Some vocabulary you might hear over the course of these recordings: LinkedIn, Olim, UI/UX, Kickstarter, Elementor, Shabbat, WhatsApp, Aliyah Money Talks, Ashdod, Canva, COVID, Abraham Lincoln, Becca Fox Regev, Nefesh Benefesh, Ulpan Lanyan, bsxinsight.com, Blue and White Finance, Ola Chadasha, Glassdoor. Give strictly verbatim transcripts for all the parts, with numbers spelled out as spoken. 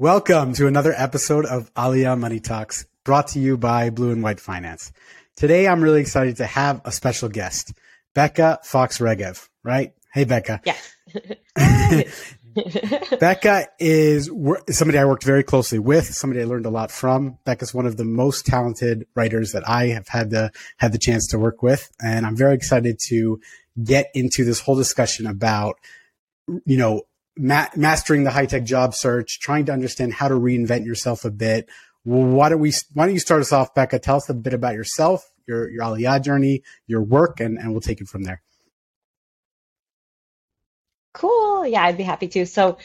Welcome to another episode of Aliyah Money Talks, brought to you by Blue and White Finance. Today, I'm really excited to have a special guest, Becca Fox Regev, right? Hey, Becca. Yeah. Becca is somebody I worked very closely with, somebody I learned a lot from. Becca's one of the most talented writers that I have had the had the chance to work with, and I'm very excited to get into this whole discussion about, you know, Ma- mastering the high-tech job search, trying to understand how to reinvent yourself a bit. Well, why don't we, why don't you start us off, Becca? Tell us a bit about yourself, your, your Aliyah journey, your work, and, and we'll take it from there. Cool. Yeah, I'd be happy to. So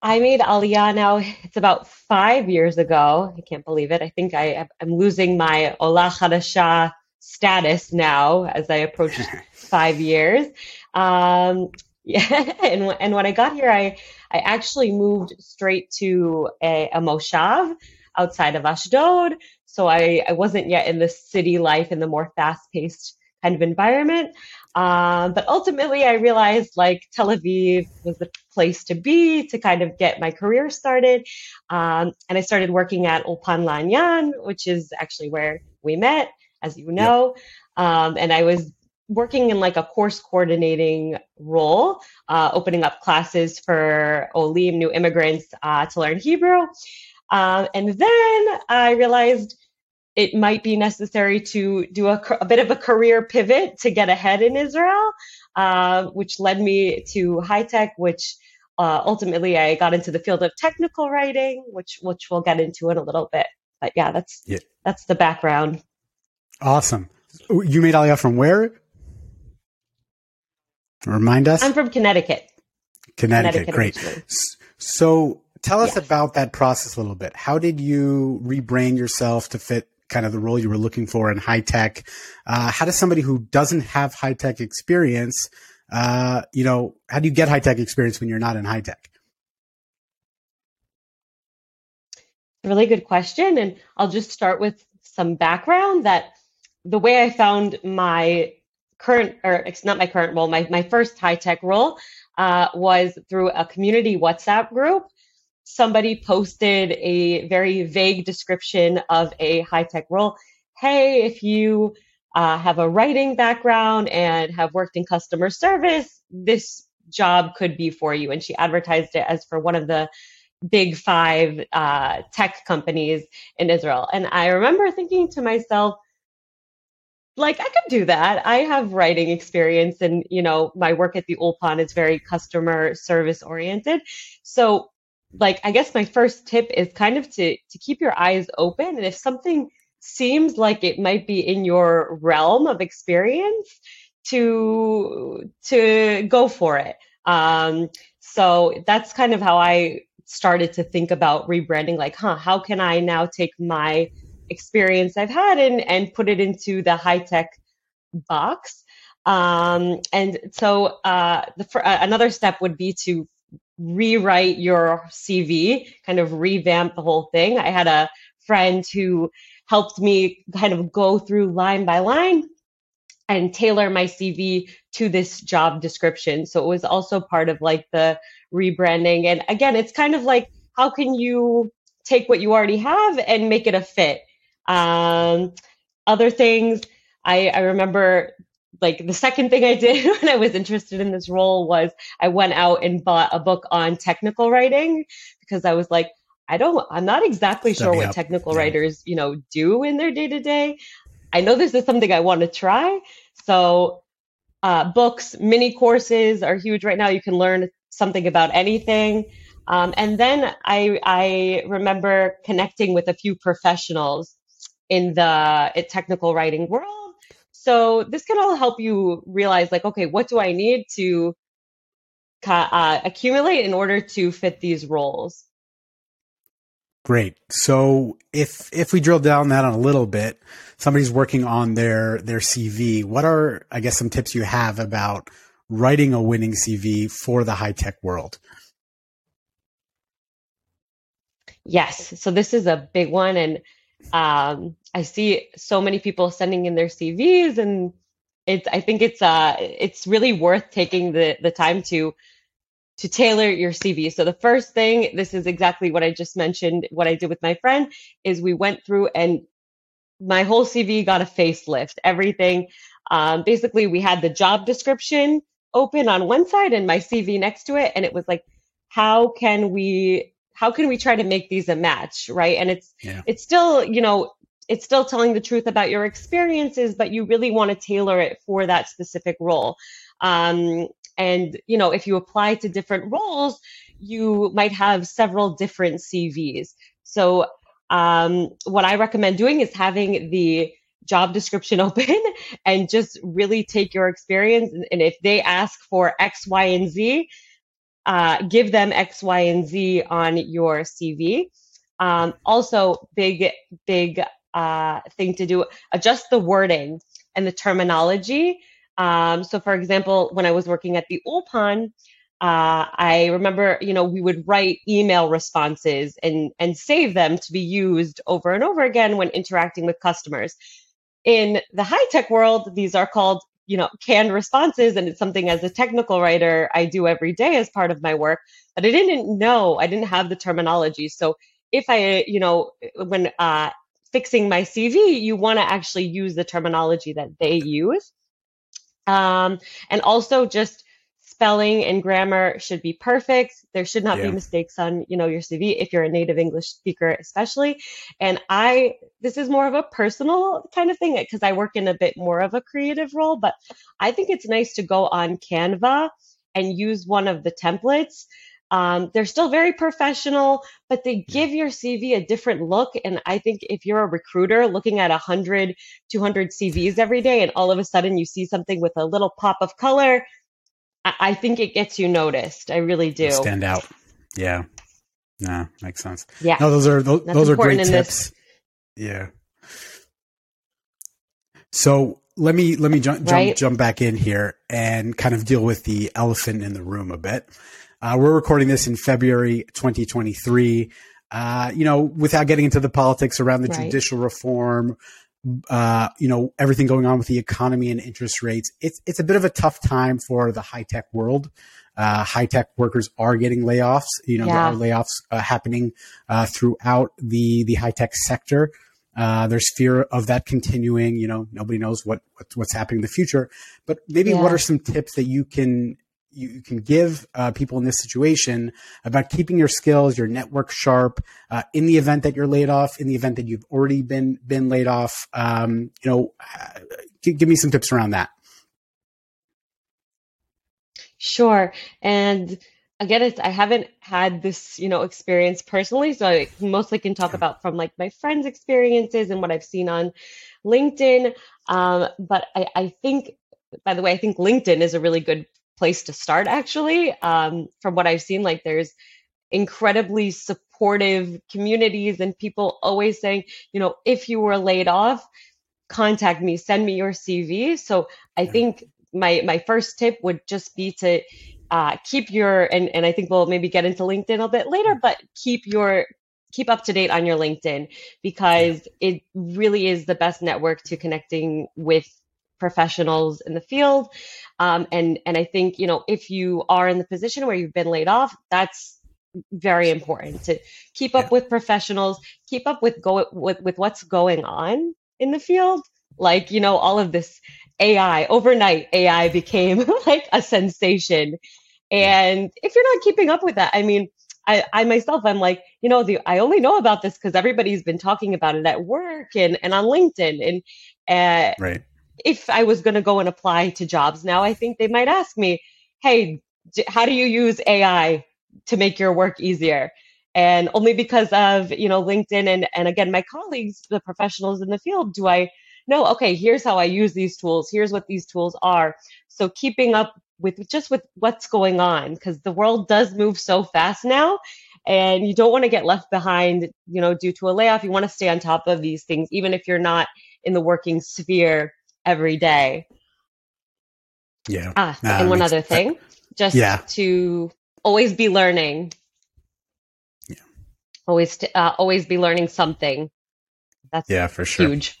I made Aliyah now, it's about five years ago. I can't believe it. I think I, I'm losing my Ola Chadasha status now as I approach five years. Um, Yeah, and and when I got here, I, I actually moved straight to a, a moshav outside of Ashdod. So I, I wasn't yet in the city life, in the more fast-paced kind of environment. Um, but ultimately, I realized like Tel Aviv was the place to be to kind of get my career started. Um, and I started working at Ulpan Lanyan, which is actually where we met, as you know. Yep. Um, and I was working in like a course coordinating role, uh, opening up classes for Olim, new immigrants, uh, to learn Hebrew. Um, and then I realized it might be necessary to do a, a bit of a career pivot to get ahead in Israel, uh, which led me to high tech, which uh, ultimately I got into the field of technical writing, which which we'll get into in a little bit. But yeah, that's yeah. that's the background. Awesome. You made Aliyah from where? Remind us. I'm from Connecticut. Connecticut, Connecticut great. Originally. So tell us yeah. about that process a little bit. How did you rebrand yourself to fit kind of the role you were looking for in high tech? Uh, how does somebody who doesn't have high tech experience, uh, you know, how do you get high tech experience when you're not in high tech? Really good question. And I'll just start with some background that the way I found my current, or it's not my current role, my, my first high-tech role uh, was through a community WhatsApp group. Somebody posted a very vague description of a high-tech role. Hey, if you uh, have a writing background and have worked in customer service, this job could be for you. And she advertised it as for one of the big five uh, tech companies in Israel. And I remember thinking to myself, like, I could do that. I have writing experience and, you know, my work at the Ulpan is very customer service oriented. So, like, I guess my first tip is kind of to, to keep your eyes open. And if something seems like it might be in your realm of experience, to, to go for it. Um, so that's kind of how I started to think about rebranding, like, huh, how can I now take my experience I've had and, and put it into the high tech box. Um, and so uh, the, for, uh, another step would be to rewrite your C V, kind of revamp the whole thing. I had a friend who helped me kind of go through line by line and tailor my C V to this job description. So it was also part of like the rebranding. And again, it's kind of like, how can you take what you already have and make it a fit? Um, other things, I, I remember like the second thing I did when I was interested in this role was I went out and bought a book on technical writing because I was like, I don't, I'm not exactly sure what technical writers, you know, do in their day to day. I know this is something I want to try. So uh, books, mini courses are huge right now. You can learn something about anything. Um, and then I, I remember connecting with a few professionals in the technical writing world. So this can all help you realize, like, okay, what do I need to uh, accumulate in order to fit these roles? Great. So if if we drill down that on a little bit, somebody's working on their their C V. What are, I guess, some tips you have about writing a winning C V for the high tech world? Yes. So this is a big one. And um, I see so many people sending in their C Vs, and it's, I think it's, uh, it's really worth taking the, the time to to tailor your C V. So the first thing, this is exactly what I just mentioned, what I did with my friend, is we went through and my whole C V got a facelift, everything. Um, basically, we had the job description open on one side and my C V next to it. And it was like, how can we, how can we try to make these a match, right? And it's, yeah. it's still, you know, it's still telling the truth about your experiences, but you really want to tailor it for that specific role. Um, and, you know, if you apply to different roles, you might have several different C Vs. So um, what I recommend doing is having the job description open and just really take your experience. And if they ask for X, Y, and Z, uh, give them X, Y, and Z on your C V. Um, also, big, big uh, thing to do, adjust the wording and the terminology. Um, so for example, when I was working at the Ulpan, uh, I remember, you know, we would write email responses and, and save them to be used over and over again when interacting with customers. In the high-tech world, these are called, you know, canned responses. And it's something as a technical writer, I do every day as part of my work, but I didn't know, I didn't have the terminology. So if I, you know, when uh, fixing my C V, you want to actually use the terminology that they use. Um, and also just spelling and grammar should be perfect. There should not yeah. be mistakes on, you know, your C V if you're a native English speaker, especially. And I, this is more of a personal kind of thing because I work in a bit more of a creative role, but I think it's nice to go on Canva and use one of the templates. Um, they're still very professional, but they give your C V a different look. And I think if you're a recruiter looking at one hundred, two hundred C Vs every day, and all of a sudden you see something with a little pop of color, I, I think it gets you noticed. I really do. Stand out. Yeah. No, makes sense. Yeah. No, those are, those, those are great tips. Yeah. So let me, let me jump, right? jump, jump back in here and kind of deal with the elephant in the room a bit. Uh, we're recording this in February twenty twenty-three, uh, you know, without getting into the politics around the right. judicial reform, uh, you know, everything going on with the economy and interest rates. It's it's a bit of a tough time for the high-tech world. Uh, high-tech workers are getting layoffs. You know, yeah. there are layoffs uh, happening uh, throughout the, the high-tech sector. Uh, there's fear of that continuing. You know, nobody knows what, what what's happening in the future. But maybe yeah. what are some tips that you can you can give uh, people in this situation about keeping your skills, your network sharp uh, in the event that you're laid off, in the event that you've already been, been laid off. Um, you know, uh, g- give me some tips around that. Sure. And again, it's, I haven't had this, you know, experience personally, so I mostly can talk yeah. about from like my friends' experiences and what I've seen on LinkedIn. Um, but I, I think, by the way, I think LinkedIn is a really good place to start, actually. Um, from what I've seen, like there's incredibly supportive communities and people always saying, you know, if you were laid off, contact me, send me your C V. So I think my my first tip would just be to uh, keep your, and, and I think we'll maybe get into LinkedIn a bit later, but keep your, keep up to date on your LinkedIn, because it really is the best network to connecting with professionals in the field. Um, and, and I think, you know, if you are in the position where you've been laid off, that's very important to keep up yeah. with professionals, keep up with, go, with, with what's going on in the field. Like, you know, all of this A I, overnight A I became like a sensation. And if you're not keeping up with that, I mean, I, I myself, I'm like, you know, the, I only know about this because everybody's been talking about it at work and, and on LinkedIn. And uh, right. if I was going to go and apply to jobs now, I think they might ask me, hey, d- how do you use A I to make your work easier? And only because of, you know, LinkedIn and, and again, my colleagues, the professionals in the field, do I know, okay, here's how I use these tools. Here's what these tools are. So keeping up with just with what's going on, because the world does move so fast now. And you don't want to get left behind, you know, due to a layoff. You want to stay on top of these things, even if you're not in the working sphere every day. Yeah. Ah, nah, and one makes, other thing, just yeah. to always be learning. Yeah. Always, to, uh, always be learning something. That's yeah, for sure. Huge.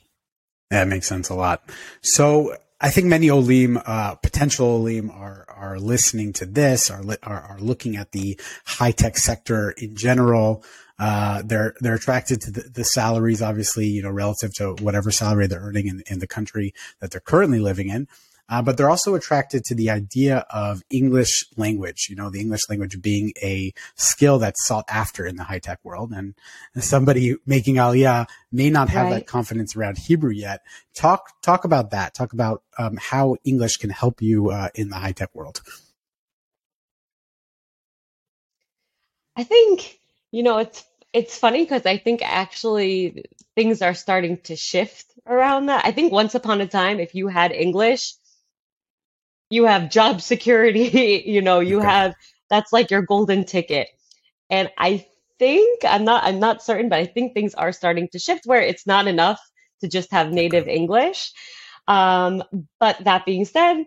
That yeah, makes sense a lot. So I think many Olim, uh, potential Olim are, are listening to this, are, li- are, are looking at the high tech sector in general. Uh, they're, they're attracted to the, the salaries, obviously, you know, relative to whatever salary they're earning in, in the country that they're currently living in. Uh, but they're also attracted to the idea of English language, you know, the English language being a skill that's sought after in the high tech world. And somebody making Aliyah may not have right. that confidence around Hebrew yet. Talk, talk about that. Talk about um, how English can help you uh, in the high tech world. I think, you know, it's, it's funny because I think actually things are starting to shift around that. I think once upon a time, if you had English, you have job security, you know, you okay. have, that's like your golden ticket. And I think, I'm not, I'm not certain, but I think things are starting to shift where it's not enough to just have native okay. English. Um, but that being said,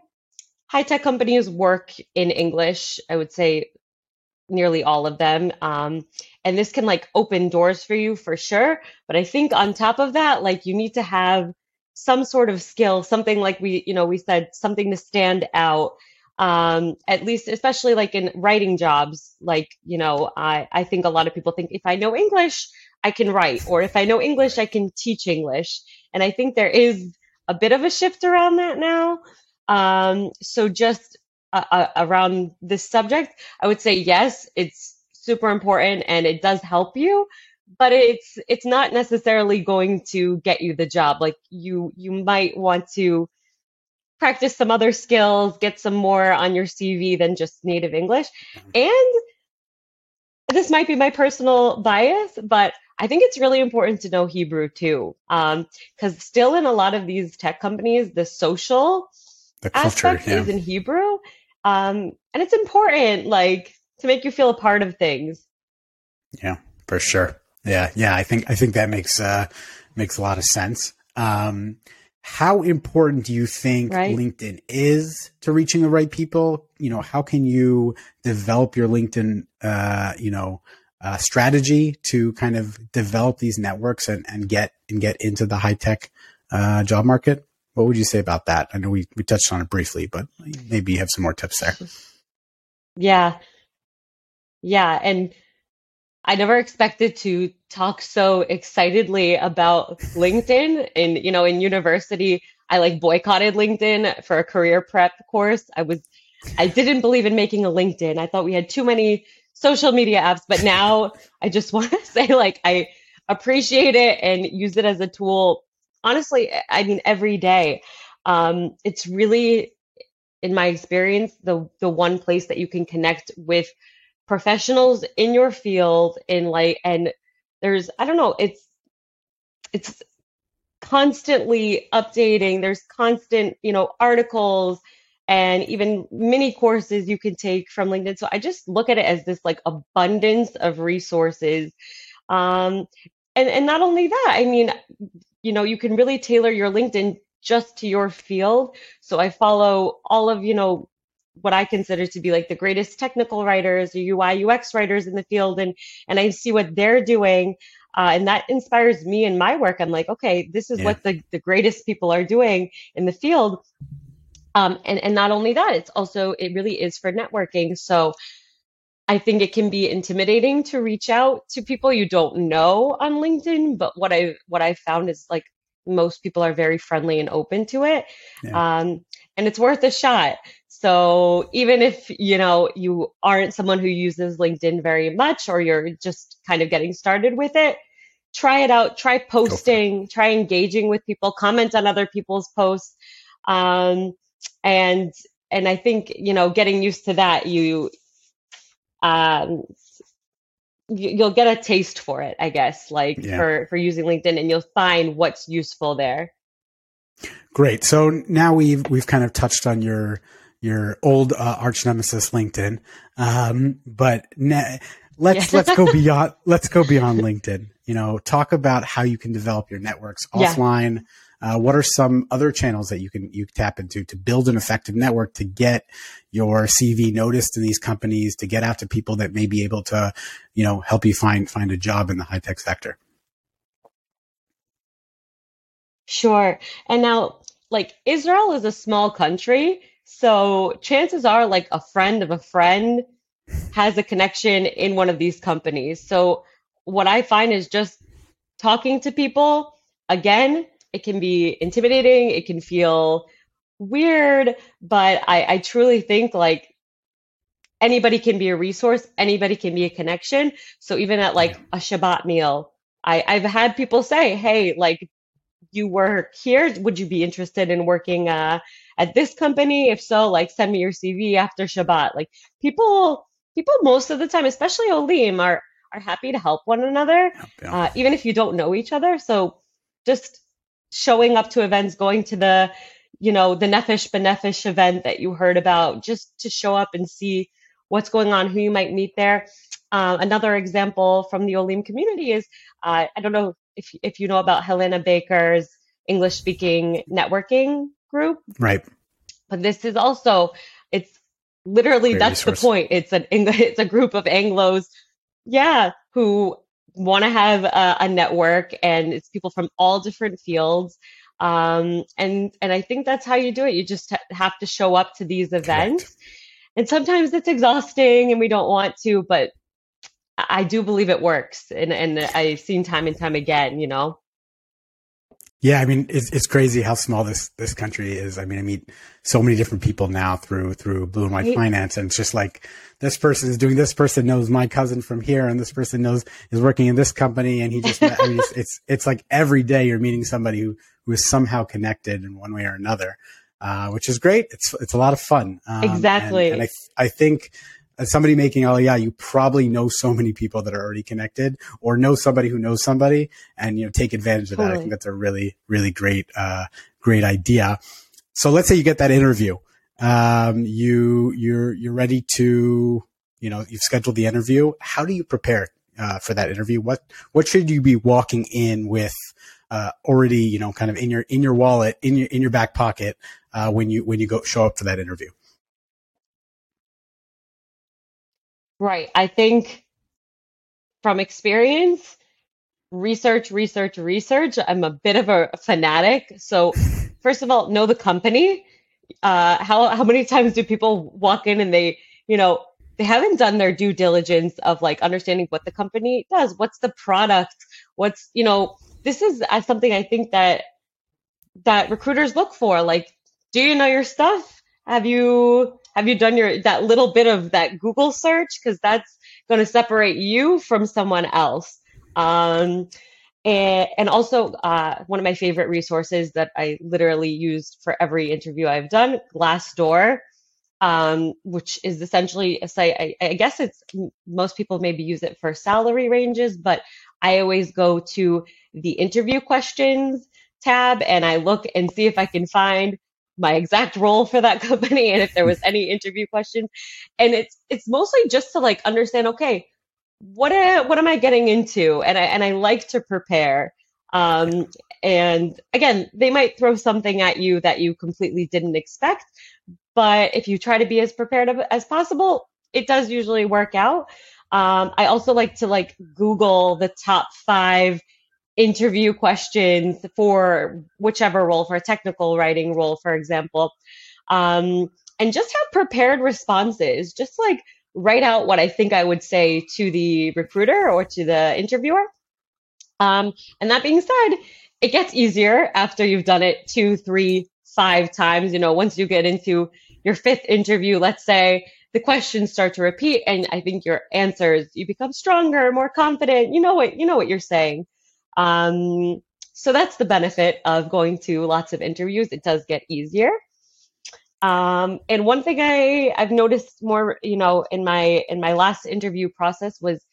high-tech companies work in English, I would say nearly all of them. Um, and this can like open doors for you for sure. But I think on top of that, like you need to have some sort of skill, something like we, you know, we said something to stand out, um, at least, especially like in writing jobs, like, you know, I, I think a lot of people think if I know English, I can write, or if I know English, I can teach English. And I think there is a bit of a shift around that now. Um, so just uh, around this subject, I would say, yes, it's super important and it does help you. But it's it's not necessarily going to get you the job. Like you you might want to practice some other skills, get some more on your C V than just native English. And this might be my personal bias, but I think it's really important to know Hebrew too, um, because still in a lot of these tech companies, the social the culture, aspect yeah. is in Hebrew, um, and it's important, like to make you feel a part of things. Yeah, for sure. Yeah. Yeah. I think, I think that makes, uh, makes a lot of sense. Um, how important do you think right. LinkedIn is to reaching the right people? You know, how can you develop your LinkedIn, uh, you know, uh, strategy to kind of develop these networks and, and get, and get into the high tech, uh, job market? What would you say about that? I know we, we touched on it briefly, but maybe you have some more tips there. Yeah. Yeah. And I never expected to talk so excitedly about LinkedIn. And, you know, in university, I like boycotted LinkedIn for a career prep course. I was, I didn't believe in making a LinkedIn. I thought we had too many social media apps, but now I just want to say like, I appreciate it and use it as a tool. Honestly, I mean, every day. Um, it's really, in my experience, the the one place that you can connect with professionals in your field in like, and there's, I don't know, it's, it's constantly updating. There's constant, you know, articles and even mini courses you can take from LinkedIn. So I just look at it as this like abundance of resources. Um, and, and not only that, I mean, you know, you can really tailor your LinkedIn just to your field. So I follow all of, you know, what I consider to be like the greatest technical writers or U I U X writers in the field. And, and I see what they're doing. Uh, and that inspires me in my work. I'm like, okay, this is yeah. what the, the greatest people are doing in the field. Um, and, and not only that, it's also, it really is for networking. So I think it can be intimidating to reach out to people you don't know on LinkedIn. But what I, what I found is like, most people are very friendly and open to it. Yeah. Um, and it's worth a shot. So even if, you know, you aren't someone who uses LinkedIn very much, or you're just kind of getting started with it, try it out, try posting, try engaging with people, comment on other people's posts. Um, and, and I think, you know, getting used to that, you, um, you'll get a taste for it, I guess, like yeah. for, for using LinkedIn, and you'll find what's useful there. Great. So now we've, we've kind of touched on your, your old uh, arch nemesis, LinkedIn. Um, but ne- let's, yeah. let's go beyond, let's go beyond LinkedIn, you know, talk about how you can develop your networks offline. Yeah. Uh, what are some other channels that you can, you tap into to build an effective network, to get your C V noticed in these companies, to get out to people that may be able to, you know, help you find, find a job in the high tech sector? Sure. And now like Israel is a small country, so chances are like a friend of a friend has a connection in one of these companies. So what I find is just talking to people. Again, it can be intimidating. It can feel weird, but I, I truly think like anybody can be a resource. Anybody can be a connection. So even at like a Shabbat meal, I, I've had people say, hey, like you work here. Would you be interested in working uh, at this company? If so, like send me your C V after Shabbat. Like people, people most of the time, especially Olim, are, are happy to help one another, uh, even if you don't know each other. So just showing up to events, going to the, you know, the Nefesh Benefesh event that you heard about, just to show up and see what's going on, who you might meet there. Uh, another example from the Olim community is, uh, I don't know if if you know about Helena Baker's English-speaking networking group. Right. But this is also, it's literally, Great that's resource. The point. It's an it's a group of Anglos, yeah, who want to have a, a network, and it's people from all different fields. Um, and, and I think that's how you do it. You just ha- have to show up to these events. Correct. And sometimes it's exhausting and we don't want to, but I do believe it works. And, and I've seen time and time again, you know? Yeah. I mean, it's, it's crazy how small this, this country is. I mean, I meet so many different people now through, through Blue and White right. Finance. And it's just like, this person is doing, this person knows my cousin from here, and this person knows is working in this company. And he just, I mean, it's, it's, it's like every day you're meeting somebody who, who is somehow connected in one way or another, uh, which is great. It's, it's a lot of fun. Um, exactly. And, and I, I think, as somebody making Aliyah, you probably know so many people that are already connected, or know somebody who knows somebody, and you know, take advantage of totally. that. I think that's a really, really great, uh, great idea. So let's say you get that interview. Um, you, you're, you're ready to, you know, you've scheduled the interview. How do you prepare, uh, for that interview? What, what should you be walking in with, uh, already, you know, kind of in your, in your wallet, in your, in your back pocket, uh, when you, when you go show up for that interview? Right. I think from experience, research, research, research. I'm a bit of a fanatic. So first of all, know the company. Uh, how how many times do people walk in and they, you know, they haven't done their due diligence of like understanding what the company does, what's the product, what's, you know, this is something I think that that recruiters look for. Like, do you know your stuff? Have you Have you done your that little bit of that Google search? Because that's going to separate you from someone else. Um, and, and also, uh, one of my favorite resources that I literally used for every interview I've done, Glassdoor, um, which is essentially a site. I, I guess it's most people maybe use it for salary ranges, but I always go to the interview questions tab and I look and see if I can find my exact role for that company, and if there was any interview questions. And it's it's mostly just to like understand, okay, what am, what am I getting into? And I and I like to prepare. Um, and again, they might throw something at you that you completely didn't expect, but if you try to be as prepared as possible, it does usually work out. Um, I also like to like Google the top five interview questions for whichever role, for a technical writing role, for example, um, and just have prepared responses. Just like write out what I think I would say to the recruiter or to the interviewer. Um, and that being said, it gets easier after you've done it two, three, five times. You know, once you get into your fifth interview, let's say, the questions start to repeat, and I think your answers, you become stronger, more confident. You know what you know what you're saying. Um, so that's the benefit of going to lots of interviews. It does get easier. Um, and one thing I, I've noticed more, you know, in my, in my last interview process was,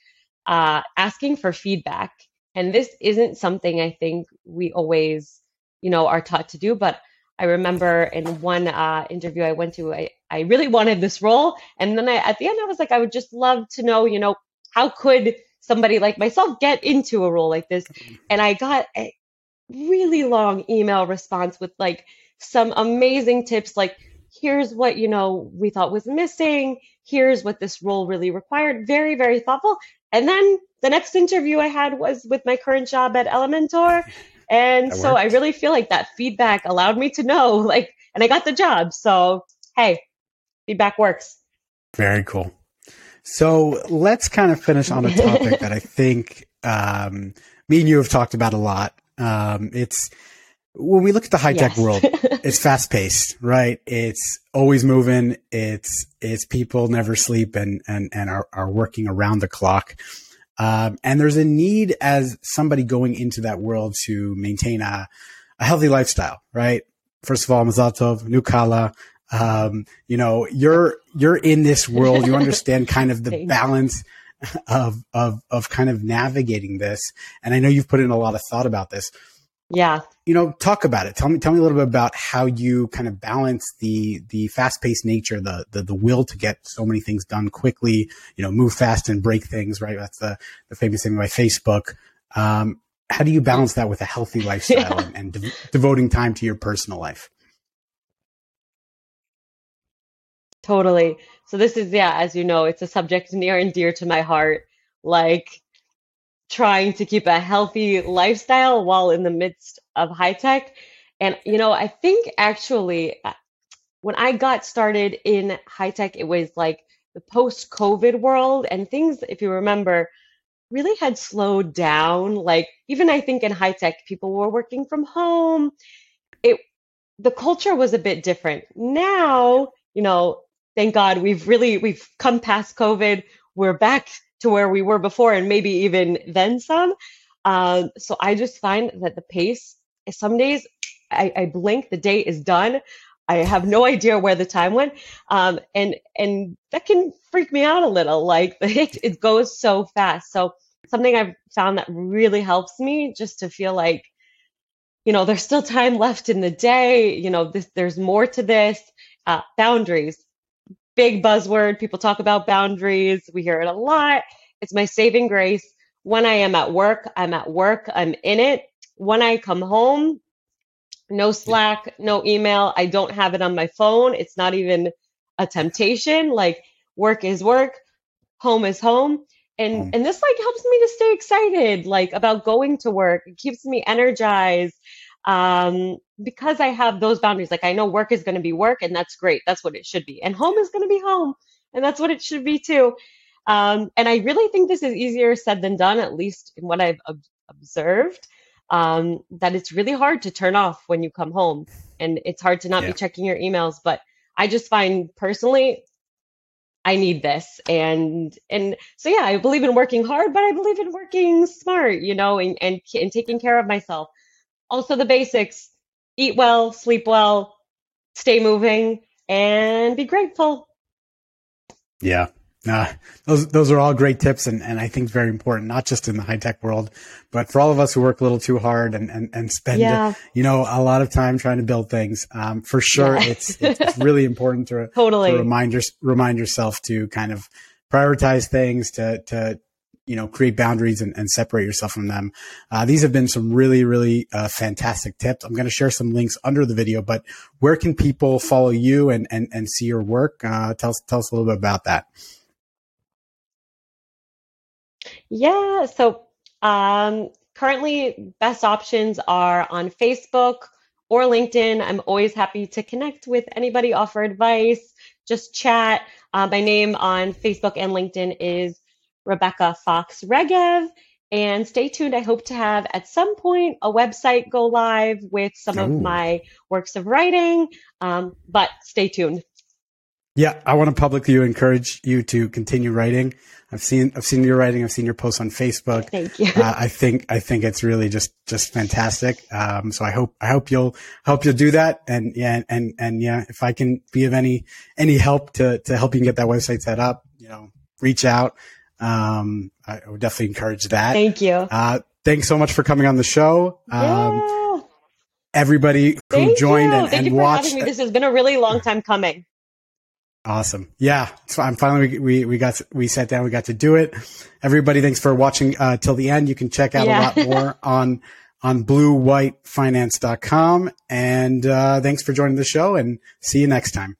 uh, asking for feedback. And this isn't something I think we always, you know, are taught to do, but I remember in one, uh, interview I went to, I, I really wanted this role. And then I, at the end, I was like, I would just love to know, you know, how could somebody like myself get into a role like this? And I got a really long email response with like some amazing tips, like here's what, you know, we thought was missing. Here's what this role really required. Very, very thoughtful. And then the next interview I had was with my current job at Elementor. And that so worked. I really feel like that feedback allowed me to know, like, and I got the job. So, hey, feedback works. Very cool. So let's kind of finish on a topic that I think um, me and you have talked about a lot. Um, it's when we look at the high tech yes. world, it's fast paced, right? It's always moving. It's, it's people never sleep and, and, and are, are working around the clock. Um, and there's a need as somebody going into that world to maintain a, a healthy lifestyle, right? First of all, Mazal Tov, Nukala. Um, you know, you're, you're in this world, you understand kind of the balance of, of, of kind of navigating this. And I know you've put in a lot of thought about this. Yeah. You know, talk about it. Tell me, tell me a little bit about how you kind of balance the, the fast paced nature, the, the, the will to get so many things done quickly, you know, move fast and break things, right? That's the, the famous thing by Facebook. Um, how do you balance that with a healthy lifestyle yeah. and, and de- devoting time to your personal life? Totally. So this is, yeah, as you know, it's a subject near and dear to my heart, like trying to keep a healthy lifestyle while in the midst of high tech. And, you know, I think actually when I got started in high tech, it was like the post-COVID world and things, if you remember, really had slowed down. Like even I think in high tech, people were working from home. It, the culture was a bit different. Now, you know, thank God we've really, we've come past COVID. We're back to where we were before and maybe even then some. Uh, so I just find that the pace, some days I, I blink, the day is done. I have no idea where the time went. Um, and and that can freak me out a little, like it, it goes so fast. So something I've found that really helps me just to feel like, you know, there's still time left in the day. You know, this, there's more to this. Uh, boundaries, big buzzword. People talk about boundaries. We hear it a lot. It's my saving grace. When I am at work, I'm at work. I'm in it. When I come home, no Slack, no email. I don't have it on my phone. It's not even a temptation. Like work is work, home is home. And and this like helps me to stay excited, like about going to work. It keeps me energized. Um, because I have those boundaries, like I know work is going to be work and that's great. That's what it should be. And home is going to be home and that's what it should be too. Um, and I really think this is easier said than done, at least in what I've ob- observed, um, that it's really hard to turn off when you come home and it's hard to not yeah. be checking your emails. But I just find personally, I need this. And, and so, yeah, I believe in working hard, but I believe in working smart, you know, and, and, and taking care of myself. Also the basics, eat well, sleep well, stay moving, and be grateful. Yeah. Uh, those those are all great tips and, and I think very important, not just in the high-tech world, but for all of us who work a little too hard and, and, and spend, yeah. you know, a lot of time trying to build things. Um, for sure, yeah. it's it's really important to, totally. to remind, your, remind yourself to kind of prioritize things, to to you know, create boundaries and, and separate yourself from them. Uh, these have been some really, really uh, fantastic tips. I'm going to share some links under the video, but where can people follow you and, and, and see your work? Uh, tell us, tell us a little bit about that. Yeah. So, um, currently best options are on Facebook or LinkedIn. I'm always happy to connect with anybody, offer advice, just chat. Uh, my name on Facebook and LinkedIn is Rebecca Fox Regev, and stay tuned. I hope to have at some point a website go live with some Ooh. of my works of writing, um, but stay tuned. Yeah, I want to publicly encourage you to continue writing. I've seen I've seen your writing. I've seen your posts on Facebook. Thank you. Uh, I think I think it's really just just fantastic. Um, so I hope I hope you'll hope you'll do that. And yeah, and and yeah, if I can be of any any help to to help you get that website set up, you know, reach out. Um, I would definitely encourage that. Thank you. Uh, thanks so much for coming on the show. Um, yeah. Everybody who Thank joined you. and, Thank and you for watched. Having me. This has been a really long time coming. Awesome. Yeah. So I'm finally, we, we, we got, we sat down, we got to do it. Everybody, thanks for watching, uh, till the end. You can check out yeah. a lot more on, on blue white finance dot com. And, uh, thanks for joining the show and see you next time.